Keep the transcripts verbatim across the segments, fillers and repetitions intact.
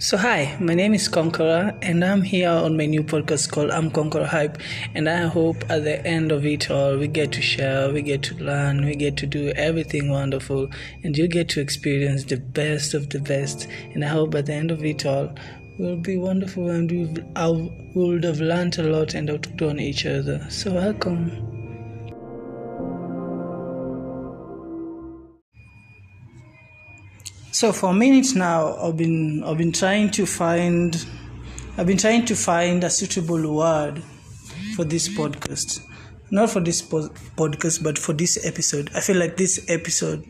So hi, my name is Conqueror and I'm here on my new podcast called I'm Conqueror Hype, and I hope at the end of it all we get to share, we get to learn, we get to do everything wonderful, and you get to experience the best of the best. And I hope at the end of it all will be wonderful and we would have learned a lot and outgrown each other. So welcome. So for a minute now, I've been I've been trying to find I've been trying to find a suitable word for this podcast. Not for this po- podcast, but for this episode. I feel like this episode,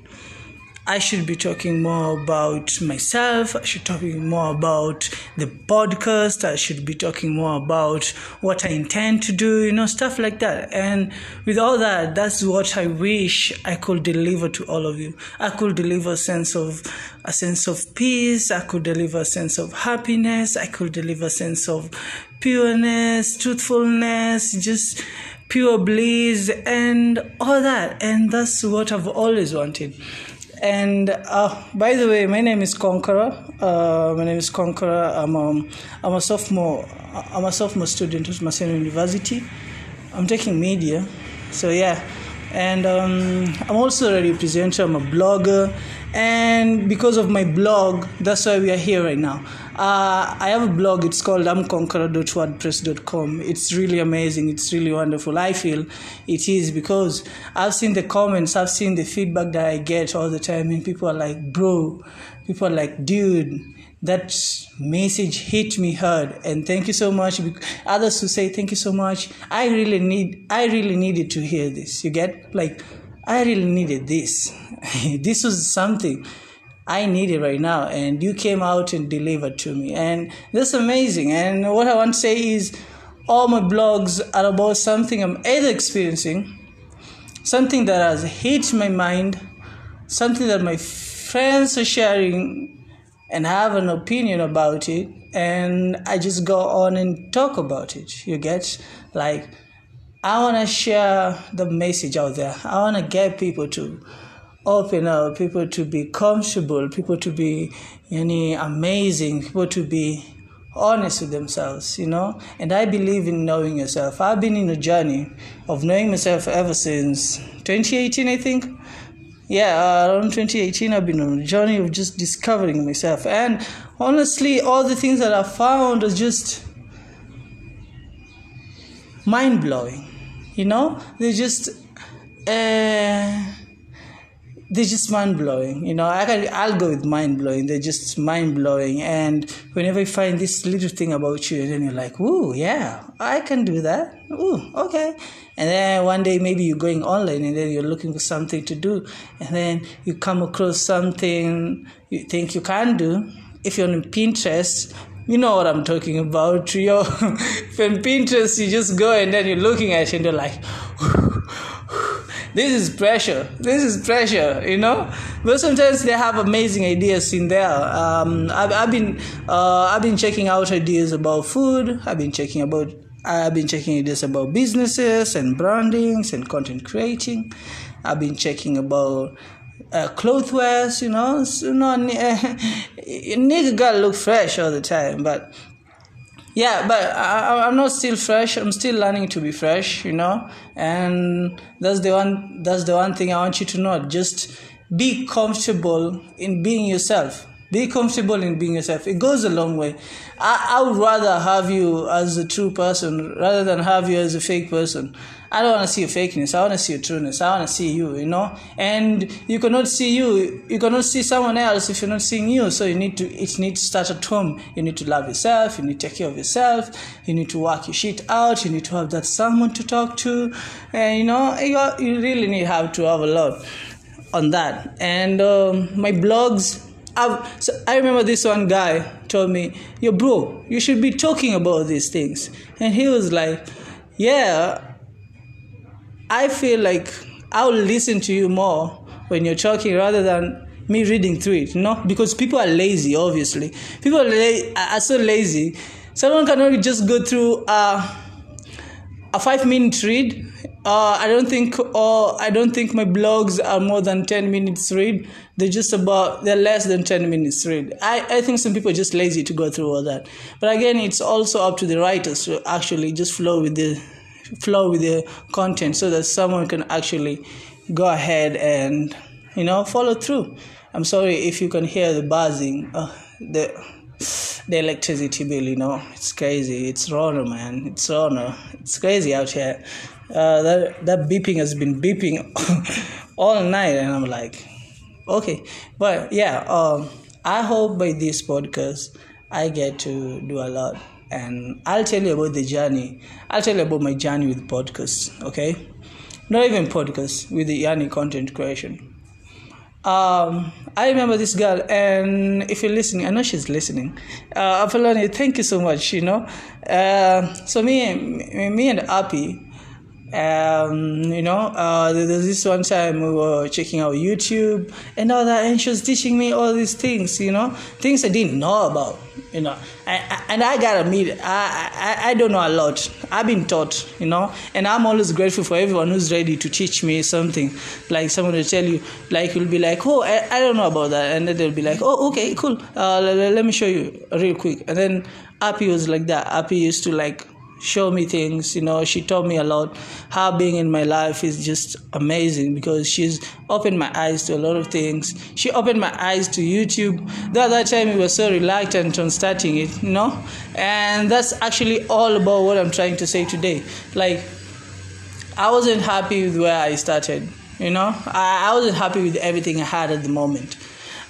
I should be talking more about myself. I should be talking more about the podcast. I should be talking more about what I intend to do, you know, stuff like that. And with all that, that's what I wish I could deliver to all of you. I could deliver a sense of a sense of peace. I could deliver a sense of happiness. I could deliver a sense of pureness, truthfulness, just pure bliss and all that. And that's what I've always wanted. And uh, by the way, my name is Conqueror. Uh, my name is Conqueror. I'm um, I'm a sophomore. I'm a sophomore student at Maseno University. I'm taking media, so yeah. And um, I'm also a radio presenter. I'm a blogger, and because of my blog, that's why we are here right now. Uh, I have a blog. It's called I'm Conqueror dot wordpress dot com. It's really amazing. It's really wonderful. I feel it is because I've seen the comments. I've seen the feedback that I get all the time, and people are like, "Bro," people are like, "Dude." That message hit me hard, and thank you so much. Others who say thank you so much, I really need, I really needed to hear this. You get, like, I really needed this. This was something I needed right now, and you came out and delivered to me, and that's amazing. And what I want to say is, all my blogs are about something I'm either experiencing, something that has hit my mind, something that my friends are sharing, and I have an opinion about it, and I just go on and talk about it. You get, like, I want to share the message out there. I want to get people to open up, people to be comfortable, people to be, you know, amazing, people to be honest with themselves, you know. And I believe in knowing yourself. I've been in a journey of knowing myself ever since twenty eighteen, I think. Yeah, uh, around twenty eighteen, I've been on a journey of just discovering myself. And honestly, all the things that I found are just mind-blowing, you know? They're just, uh, they're just mind-blowing, you know? I can, I'll go with mind-blowing. They're just mind-blowing. And whenever you find this little thing about you, and then you're like, ooh, yeah, I can do that. Ooh, okay. And then one day maybe you're going online and then you're looking for something to do. And then you come across something you think you can do. If you're on Pinterest, you know what I'm talking about. You're if you're on Pinterest, you just go and then you're looking at it and you're like, this is pressure. This is pressure, you know? But sometimes they have amazing ideas in there. Um, I've, I've been uh, I've been checking out ideas about food. I've been checking about... I've been checking ideas about businesses and brandings and content creating. I've been checking about uh, clotheswear, you know. So, no, uh, you nigga gotta look fresh all the time. But yeah, but I, I'm not still fresh. I'm still learning to be fresh, you know. And that's the one. That's the one thing I want you to know. Just be comfortable in being yourself. Be comfortable in being yourself. It goes a long way. I, I would rather have you as a true person rather than have you as a fake person. I don't want to see your fakeness. I want to see your trueness. I want to see you, you know. And you cannot see you. You cannot see someone else if you're not seeing you. So you need to, it needs to start at home. You need to love yourself. You need to take care of yourself. You need to work your shit out. You need to have that someone to talk to. And, you know, you, are, you really need have to have a lot on that. And um, my blogs... I've, so I remember this one guy told me, yo, bro, you should be talking about these things. And he was like, yeah, I feel like I'll listen to you more when you're talking rather than me reading through it, you know? Because people are lazy, obviously. People are, la- are so lazy. Someone can only just go through a, a five-minute read Uh, I don't think all, I don't think my blogs are more than ten minutes read. They're just about, they're less than ten minutes read. I, I think some people are just lazy to go through all that. But again, it's also up to the writers to actually just flow with the, flow with the content so that someone can actually go ahead and, you know, follow through. I'm sorry if you can hear the buzzing, uh, the the electricity bill, you know. It's crazy. It's Rono, man. It's Rono. It's crazy out here. Uh, that that beeping has been beeping all night, and I'm like, okay, but yeah, um, I hope by this podcast I get to do a lot, and I'll tell you about the journey. I'll tell you about my journey with podcasts, okay? Not even podcasts, with the Yanni content creation. Um, I remember this girl, and if you're listening, I know she's listening. Uh, Apollonia, thank you so much. You know, uh, so me, me and Appy. Um, you know, uh, there was this one time we were checking out YouTube and all that, and she was teaching me all these things, you know, things I didn't know about, you know, I, I, and I gotta admit, I, I, I don't know a lot. I've been taught, you know, and I'm always grateful for everyone who's ready to teach me something. Like someone will tell you, like, you'll be like, oh, I, I don't know about that, and then they'll be like, oh, okay, cool, uh, let, let me show you real quick. And then Appy was like that. Appy used to like show me things, you know. She taught me a lot. Her being in my life is just amazing because she's opened my eyes to a lot of things. She opened my eyes to YouTube. The other time we were so reluctant on starting it, you know, and that's actually all about what I'm trying to say today. Like, I wasn't happy with where I started, you know. I, I wasn't happy with everything I had at the moment.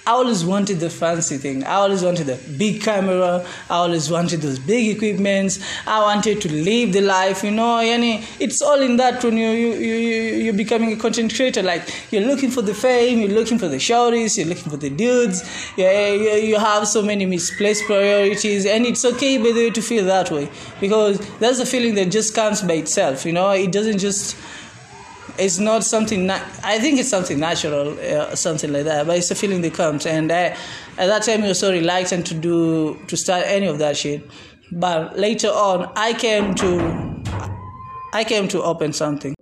I always wanted the fancy thing. I always wanted the big camera. I always wanted those big equipments. I wanted to live the life, you know. Yani, it's all in that when you, you, you, you're becoming a content creator. Like, you're looking for the fame, you're looking for the shorties, you're looking for the dudes. You, you, you have so many misplaced priorities, and it's okay, by the way, to feel that way, because that's a feeling that just comes by itself, you know. It doesn't just... It's not something, na- I think it's something natural, uh, something like that, but it's a feeling that comes. And I, at that time, we were so reluctant to do, to start any of that shit. But later on, I came to, I came to open something.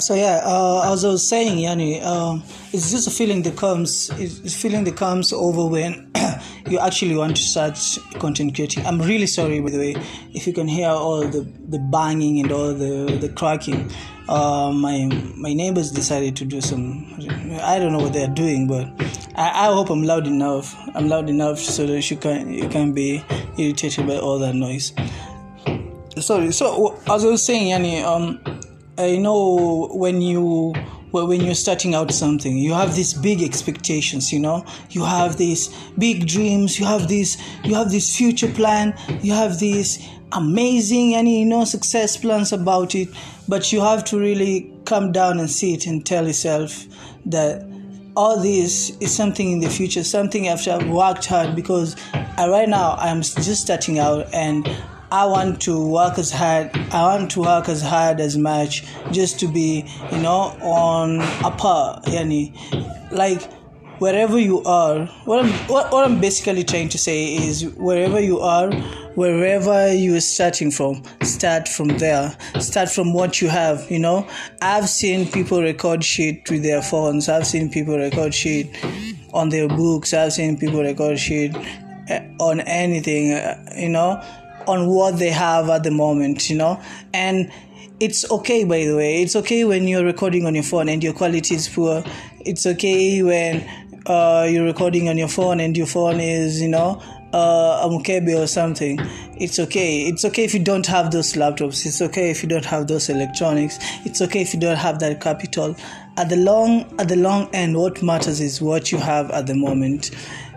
So yeah, uh, as I was saying, Yani, uh, it's just a feeling that comes, it's a feeling that comes over when you actually want to start content creating. I'm really sorry, by the way, if you can hear all the, the banging and all the, the cracking. Uh, my my neighbors decided to do some, I don't know what they're doing, but I, I hope I'm loud enough. I'm loud enough so that you can you can be irritated by all that noise. Sorry. So as I was saying, Yani, um, I know when you. Well, when you're starting out something, you have these big expectations, you know, you have these big dreams, you have this, you have this future plan, you have these amazing and, you know, success plans about it. But you have to really come down and see it and tell yourself that all this is something in the future, something after I've worked hard, because I, right now I'm just starting out and I want to work as hard, I want to work as hard as much just to be, you know, on a par, yani. Like, wherever you are, what I'm, what, what I'm basically trying to say is wherever you are, wherever you are starting from, start from there. Start from what you have, you know. I've seen people record shit with their phones. I've seen people record shit on their books. I've seen people record shit on anything, you know, on what they have at the moment, you know. And it's okay, by the way, it's okay when you're recording on your phone and your quality is poor. It's okay when uh, you're recording on your phone and your phone is, you know, uh, a mukebe or something. It's okay. It's okay if you don't have those laptops. It's okay if you don't have those electronics. It's okay if you don't have that capital. At the long, at the long end, what matters is what you have at the moment.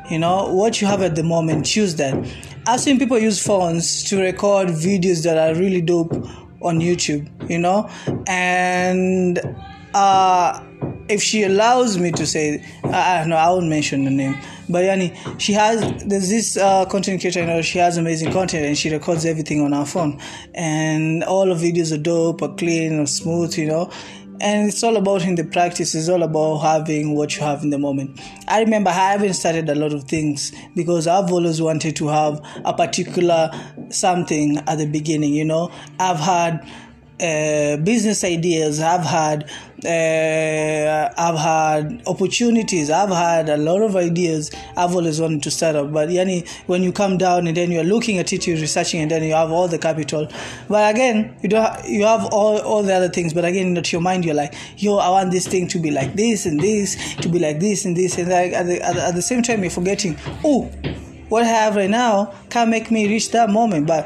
You know, what you have at the moment, use that. I've seen people use phones to record videos that are really dope on YouTube, you know. And uh, if she allows me to say, I don't know, I won't mention the name. But yani, she has, there's this uh, content creator, you know, she has amazing content and she records everything on her phone. And all her videos are dope, are clean, are smooth, you know. and it's all about in the practice, it's all about having what you have in the moment. I remember I haven't started a lot of things because I've always wanted to have a particular something at the beginning, you know. I've had Uh, business ideas, I've had uh, I've had opportunities, I've had a lot of ideas I've always wanted to start up, but yani, when you come down and then you're looking at it, you're researching, and then you have all the capital, but again you don't ha- you have all, all the other things, but again in your mind you're like, yo, I want this thing to be like this and this to be like this and this, and like, at, the, at, the, at the same time you're forgetting, oh, what I have right now can't make me reach that moment, but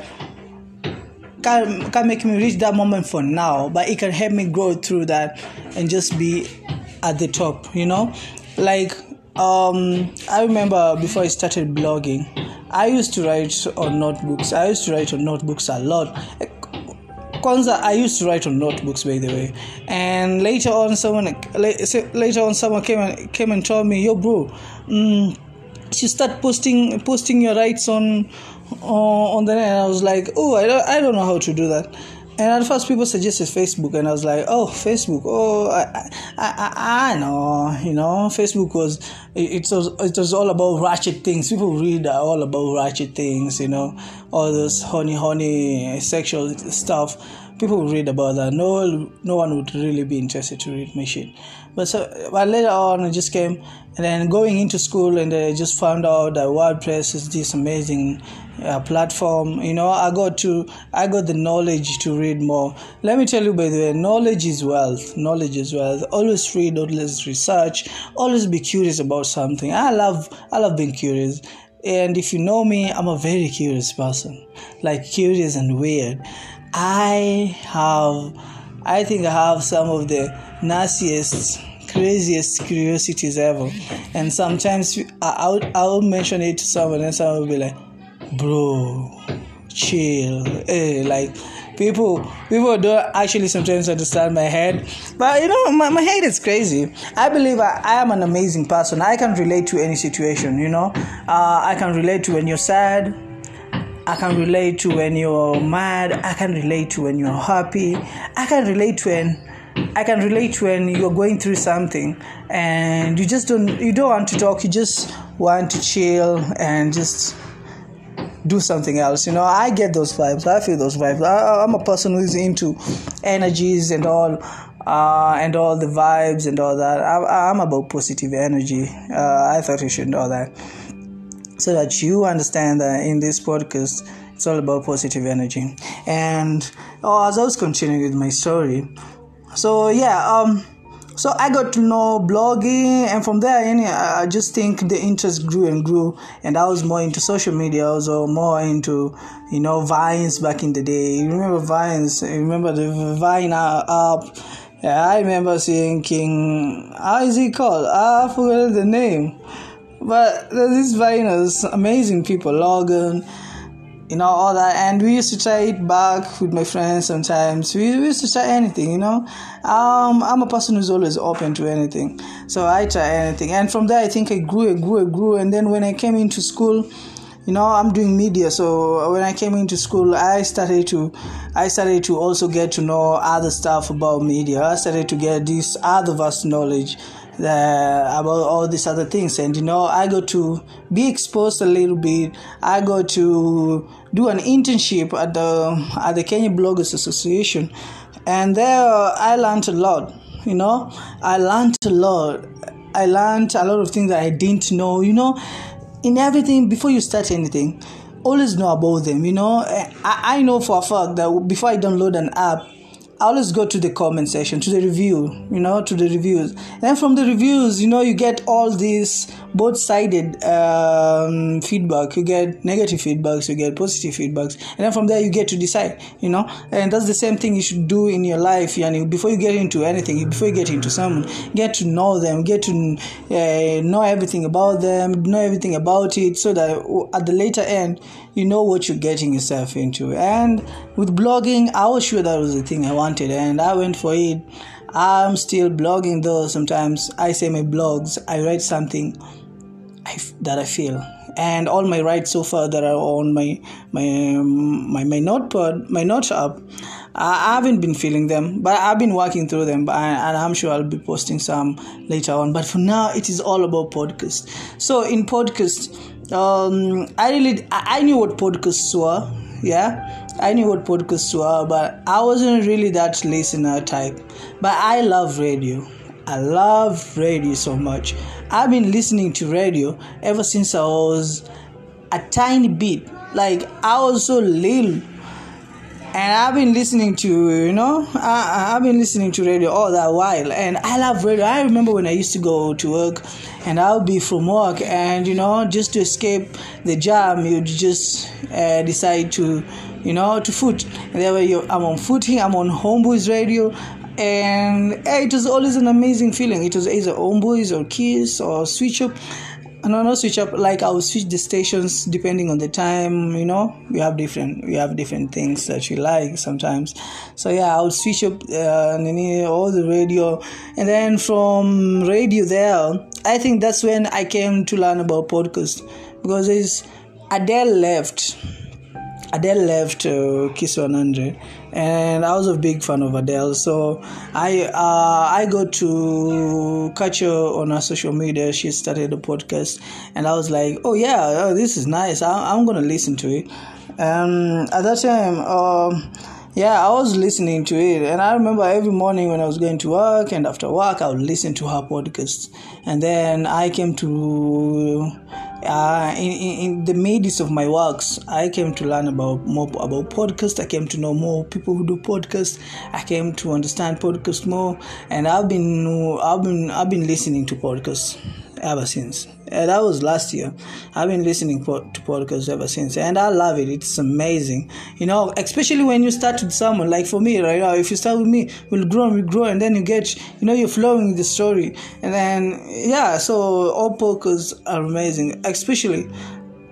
Can, can make me reach that moment for now, but it can help me grow through that and just be at the top, you know. Like um I remember before I started blogging, I used to write on notebooks. I used to write on notebooks a lot. Kwanza, I used to write on notebooks, by the way. And later on, someone later on someone came and came and told me, "Yo, bro, um, you start posting posting your writes on." Oh, on the net, and I was like, oh, I don't, I don't know how to do that. And at first, people suggested Facebook, and I was like, oh, Facebook, oh, I, I, I, I know, you know, Facebook was, it, it was, it was all about ratchet things. People read all about ratchet things, you know, all those horny, horny sexual stuff. People read about that. No, no one would really be interested to read my shit. But so, but later on, I just came, and then going into school, and I just found out that WordPress is this amazing uh, platform. You know, I got to, I got the knowledge to read more. Let me tell you, by the way, knowledge is wealth. Knowledge is wealth. Always read, always research, always be curious about something. I love, I love being curious. And if you know me, I'm a very curious person, like curious and weird. I have, I think I have some of the nastiest, craziest curiosities ever. And sometimes I'll, I'll mention it to someone and someone will be like, bro, chill. Hey, like people, people don't actually sometimes understand my head. But you know, my, my head is crazy. I believe I, I am an amazing person. I can relate to any situation, you know. Uh, I can relate to when you're sad. I can relate to when you're mad. I can relate to when you're happy. I can relate to when I can relate to when you're going through something and you just don't you don't want to talk. You just want to chill and just do something else. You know, I get those vibes. I feel those vibes. I, I'm a person who's into energies and all. Uh, and all the vibes and all that. I, I'm about positive energy. Uh, I thought you should know that. So that you understand that in this podcast, it's all about positive energy. And oh, as I was continuing with my story, so yeah, um, so I got to know blogging, and from there, you know, I just think the interest grew and grew, and I was more into social media, also more into, you know, Vines back in the day. You remember Vines? You remember the Vine app? Yeah, I remember seeing King. How is he called? I forgot the name. But these Viners, amazing people, Logan, you know, all that. And we used to try it back with my friends sometimes. We, we used to try anything, you know. Um, I'm a person who's always open to anything. So I try anything. And from there, I think I grew, I grew, I grew. And then when I came into school, you know, I'm doing media. So when I came into school, I started to, I started to also get to know other stuff about media. I started to get this other vast knowledge Uh, about all these other things, and you know, I got to be exposed a little bit. I got to do an internship at the at the Kenya Bloggers Association, and there I learned a lot. You know, I learned a lot. I learned a lot of things that I didn't know. You know, in everything before you start anything, always know about them. You know, I, I know for a fact that before I download an app, I always go to the comment section, to the review, you know, to the reviews. And then from the reviews, you know, you get all these both-sided um, feedback. You get negative feedbacks, you get positive feedbacks. And then from there, you get to decide, you know. And that's the same thing you should do in your life, yani. Before you get into anything, before you get into someone, get to know them, get to uh, know everything about them, know everything about it, so that at the later end, you know what you're getting yourself into. And with blogging, I was sure that was the thing I wanted, and I went for it. I'm still blogging, though. Sometimes I say my blogs, I write something I f- that I feel. and all my rights so far that are on my my my my notepad, my notes app. I haven't been feeling them, but I've been working through them, and I'm sure I'll be posting some later on. But for now, it is all about podcast. So in podcast, um, I really I knew what podcasts were. Yeah, I knew what podcasts were, but I wasn't really that listener type. But I love radio. I love radio so much. I've been listening to radio ever since I was a tiny bit. Like, I was so little. And I've been listening to, you know, I, I've been listening to radio all that while. And I love radio. I remember when I used to go to work, and I'll be from work. And, you know, just to escape the jam, you'd just uh, decide to, you know, to foot. And there were your, I'm on footing, I'm on Homeboys Radio. And yeah, it was always an amazing feeling. It was either Homeboys or Kiss or Switch Up. No, no, switch up. Like, I will switch the stations depending on the time. You know, we have different, we have different things that we like sometimes. So yeah, I will switch up uh, all the radio, and then from radio there, I think that's when I came to learn about podcast, because it's Adelle left. Adelle left uh, Kiss one hundred, and I was a big fan of Adelle, so I uh, I got to catch her on her social media. She started a podcast, and I was like, oh yeah, oh, this is nice, I- I'm gonna listen to it. Um, at that time, um, yeah, I was listening to it, and I remember every morning when I was going to work, and after work, I would listen to her podcast. And then I came to... Uh, in, in, in the midst of my works, I came to learn about more about podcasts. I came to know more people who do podcasts. I came to understand podcasts more, and I've been I've been I've been listening to podcasts ever since. And that was last year. I've been listening po- to podcasts ever since, and I love it. It's amazing, you know, especially when you start with someone. Like for me right now, if you start with me, we'll grow and we we'll grow, and then you get, you know, you're flowing with the story, and then yeah. So all podcasts are amazing, especially.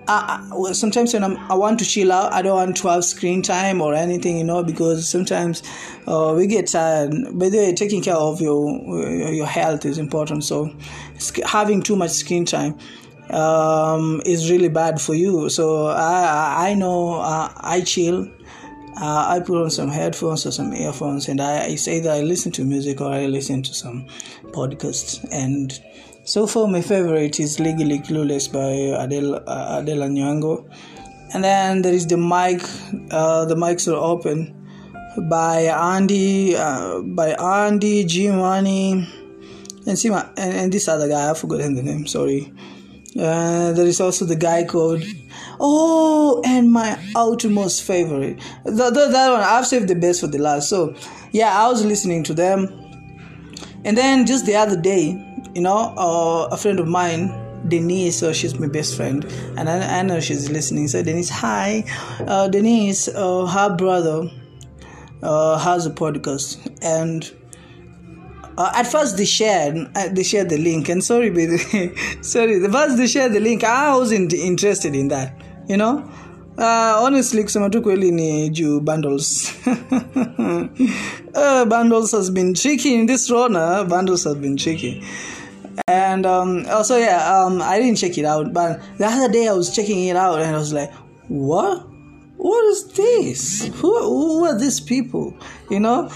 I, I, sometimes when I'm, I want to chill out, I don't want to have screen time or anything, you know, because sometimes uh, we get tired. By the way, taking care of your your health is important. So having too much screen time um, is really bad for you. So I I know uh, I chill. Uh, I put on some headphones or some earphones, and I, it's either I listen to music or I listen to some podcasts. And so far, my favorite is Legally Clueless by Adele uh, Adelle Onyango, and then there is the mic. Uh, the mics are open by Andy, uh, by Andy Gimani, and see my, and, and this other guy. I've forgotten the name. Sorry. Uh, there is also the guy called. Oh, and my outermost favorite. The, the, that one I've saved the best for the last. So yeah, I was listening to them, and then just the other day. You know, uh, a friend of mine, Denise, so she's my best friend, and I, I know she's listening. So Denise, hi, uh, Denise, uh, her brother uh, has a podcast, and uh, at first they shared, uh, they shared the link, and sorry, baby, sorry, the first they shared the link, I wasn't interested in that, you know. Uh, honestly, kusema tu kweli ni juu bundles. uh, bundles has been tricky in this run. Uh, bundles has been tricky. And um, also, yeah, um, I didn't check it out. But the other day I was checking it out, and I was like, what? What is this? Who, who are these people? You know?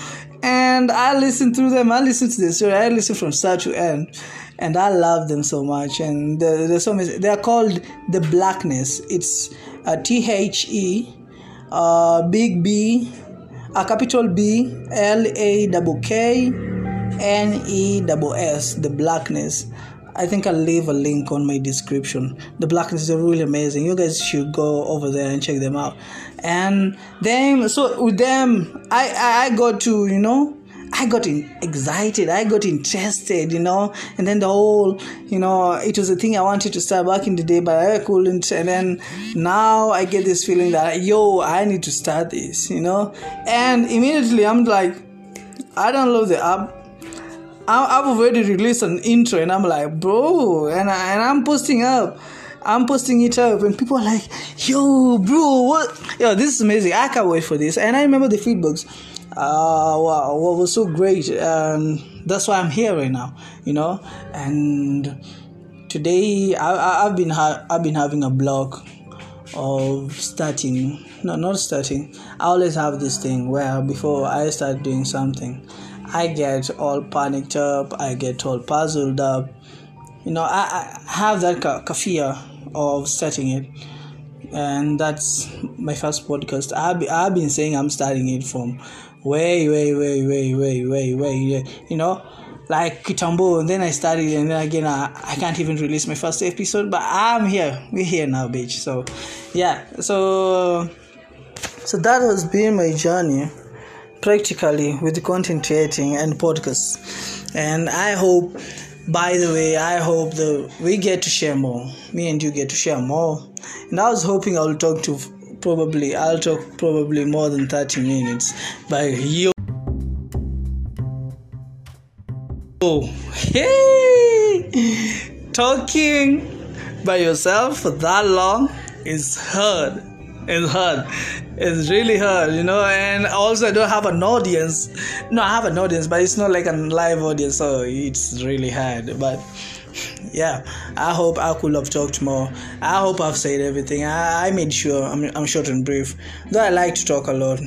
And I listened through them. I listened to the story. I listened from start to end. And I love them so much. And the, the song is, they are called The Blakkness. It's T H E, uh, big B, a uh, capital B, L A K K N E S S, The Blakkness. I think I'll leave a link on my description. The Blakkness are really amazing. You guys should go over there and check them out. And them, so with them, I, I, I got to, you know, I got in, excited, I got interested, you know, and then the whole, you know, it was a thing I wanted to start back in the day, but I couldn't, and then now I get this feeling that, yo, I need to start this, you know, and immediately I'm like, I download the app, I've already released an intro, and I'm like, bro, and, I, and I'm posting up, I'm posting it up, and people are like, yo, bro, what, yo, this is amazing, I can't wait for this, and I remember the feedbacks. Uh, wow, wow, was so great, and that's why I'm here right now, you know, and Today, I, I've been ha- I've been having a block of starting. No, not starting. I always have this thing where before I start doing something, I get all panicked up. I get all puzzled up. You know, I, I have that ca- fear of starting it, and that's my first podcast. I've be, I've been saying I'm starting it from way, way, way, way, way, way, way. You know. Like Kitambo, and then I started, and then again, I, I can't even release my first episode, but I'm here. We're here now, bitch. So, yeah. So, so that has been my journey, practically, with content creating and podcasts. And I hope, by the way, I hope that we get to share more. Me and you get to share more. And I was hoping I'll talk to, probably, I'll talk probably more than thirty minutes. But you... Oh, hey! Talking by yourself for that long is hard. It's hard. It's really hard, you know. And also, I don't have an audience. No, I have an audience, but it's not like a live audience, so it's really hard. But yeah, I hope I could have talked more. I hope I've said everything. I, I made sure I'm, I'm short and brief. Though I like to talk a lot,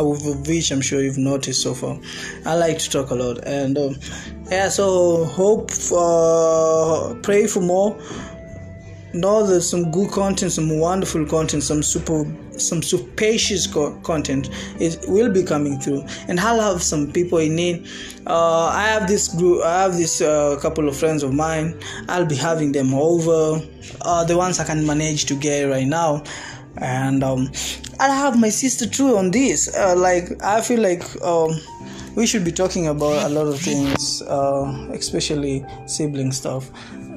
which I'm sure you've noticed so far. I like to talk a lot, and um, yeah. So hope, for, pray for more. Know there's some good content, some wonderful content, some super, some superstitious co- content. It will be coming through, and I'll have some people in it. Uh, I have this group. I have this uh, couple of friends of mine. I'll be having them over. Uh, the ones I can manage to get right now. And um, I have my sister too on this. Uh, like I feel like um, we should be talking about a lot of things, uh, especially sibling stuff.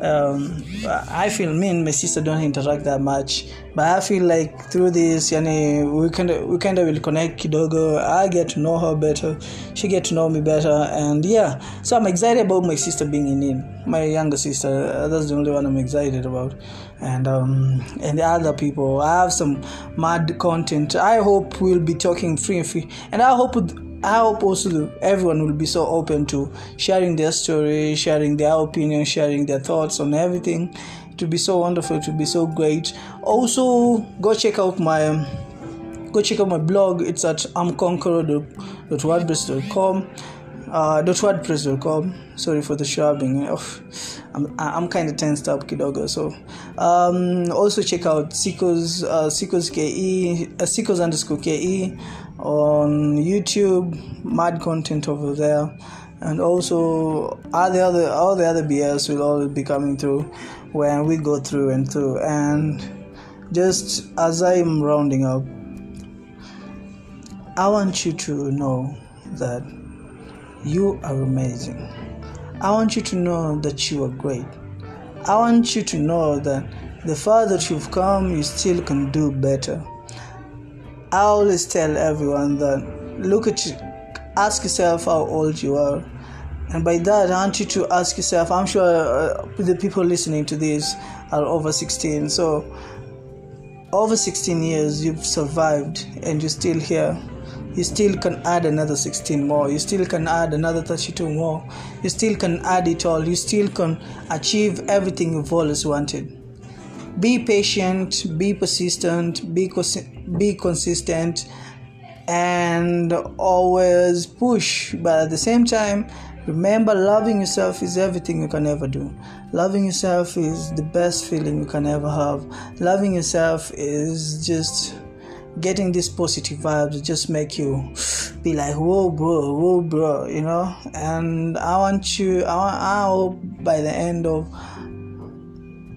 Um, I feel me and my sister don't interact that much, but I feel like through this, yani, we kind of we kind of will connect kidogo. I get to know her better, she get to know me better, and yeah. So I'm excited about my sister being in it. My younger sister, that's the only one I'm excited about, and um, and the other people. I have some mad content. I hope we'll be talking free and free, and I hope. Th- I hope also everyone will be so open to sharing their story, sharing their opinion, sharing their thoughts on everything. It will be so wonderful. It will be so great. Also, go check out my um, go check out my blog. It's at im conqueror dot wordpress dot com. Uh, .wordpress dot com. Sorry for the shubbing. Oh, I'm I'm kind of tensed up, kidogo. So, um, also check out Siko's uh, Siko's ke uh, Siko's underscore ke. On YouTube, mad content over there, and also all the other all the other B S will all be coming through when we go through and through. And just as I'm rounding up, I want you to know that you are amazing. I want you to know that you are great. I want you to know that the far that you've come, you still can do better. I always tell everyone that look at you, ask yourself how old you are, and by that I want you to ask yourself. I'm sure uh, the people listening to this are over sixteen, so over sixteen years you've survived, and you're still here. You still can add another sixteen more. You still can add another thirty-two more. You still can add it all. You still can achieve everything you've always wanted. Be patient, be persistent, be cons- be consistent, and always push. But at the same time, remember, loving yourself is everything you can ever do. Loving yourself is the best feeling you can ever have. Loving yourself is just getting these positive vibes, just make you be like, whoa, bro, whoa, bro, you know. And I want you, I, want, I hope by the end of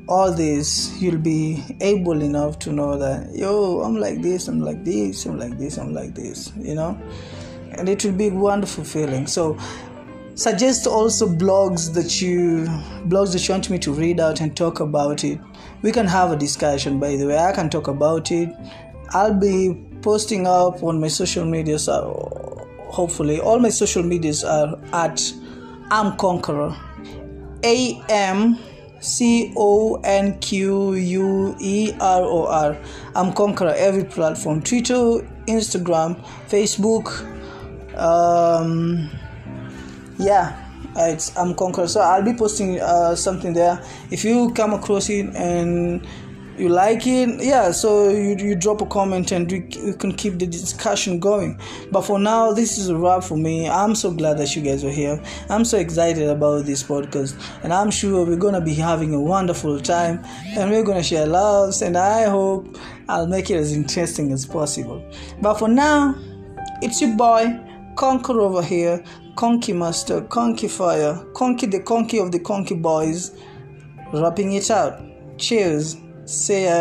all this, you'll be able enough to know that, yo, I'm like this, I'm like this, I'm like this, I'm like this, you know, and it will be a wonderful feeling. So, suggest also blogs that you, blogs that you want me to read out and talk about it. We can have a discussion, by the way. I can talk about it. I'll be posting up on my social media, so hopefully, all my social medias are at I'mConqueror, A M. C O N Q U E R O R. I'm Conqueror, every platform. Twitter, Instagram, Facebook. Um, yeah. It's I'mConqueror. So I'll be posting uh, something there. If you come across it and you like it, yeah, so you you drop a comment and we, we can keep the discussion going. But for now, this is a wrap for me. I'm so glad that you guys are here. I'm so excited about this podcast, and I'm sure we're gonna be having a wonderful time, and we're gonna share loves, and I hope I'll make it as interesting as possible. But for now, it's your boy Conquer over here, Conky Master, Conky Fire, Conky the Conky of the Conky Boys, wrapping it out. Cheers. See ya.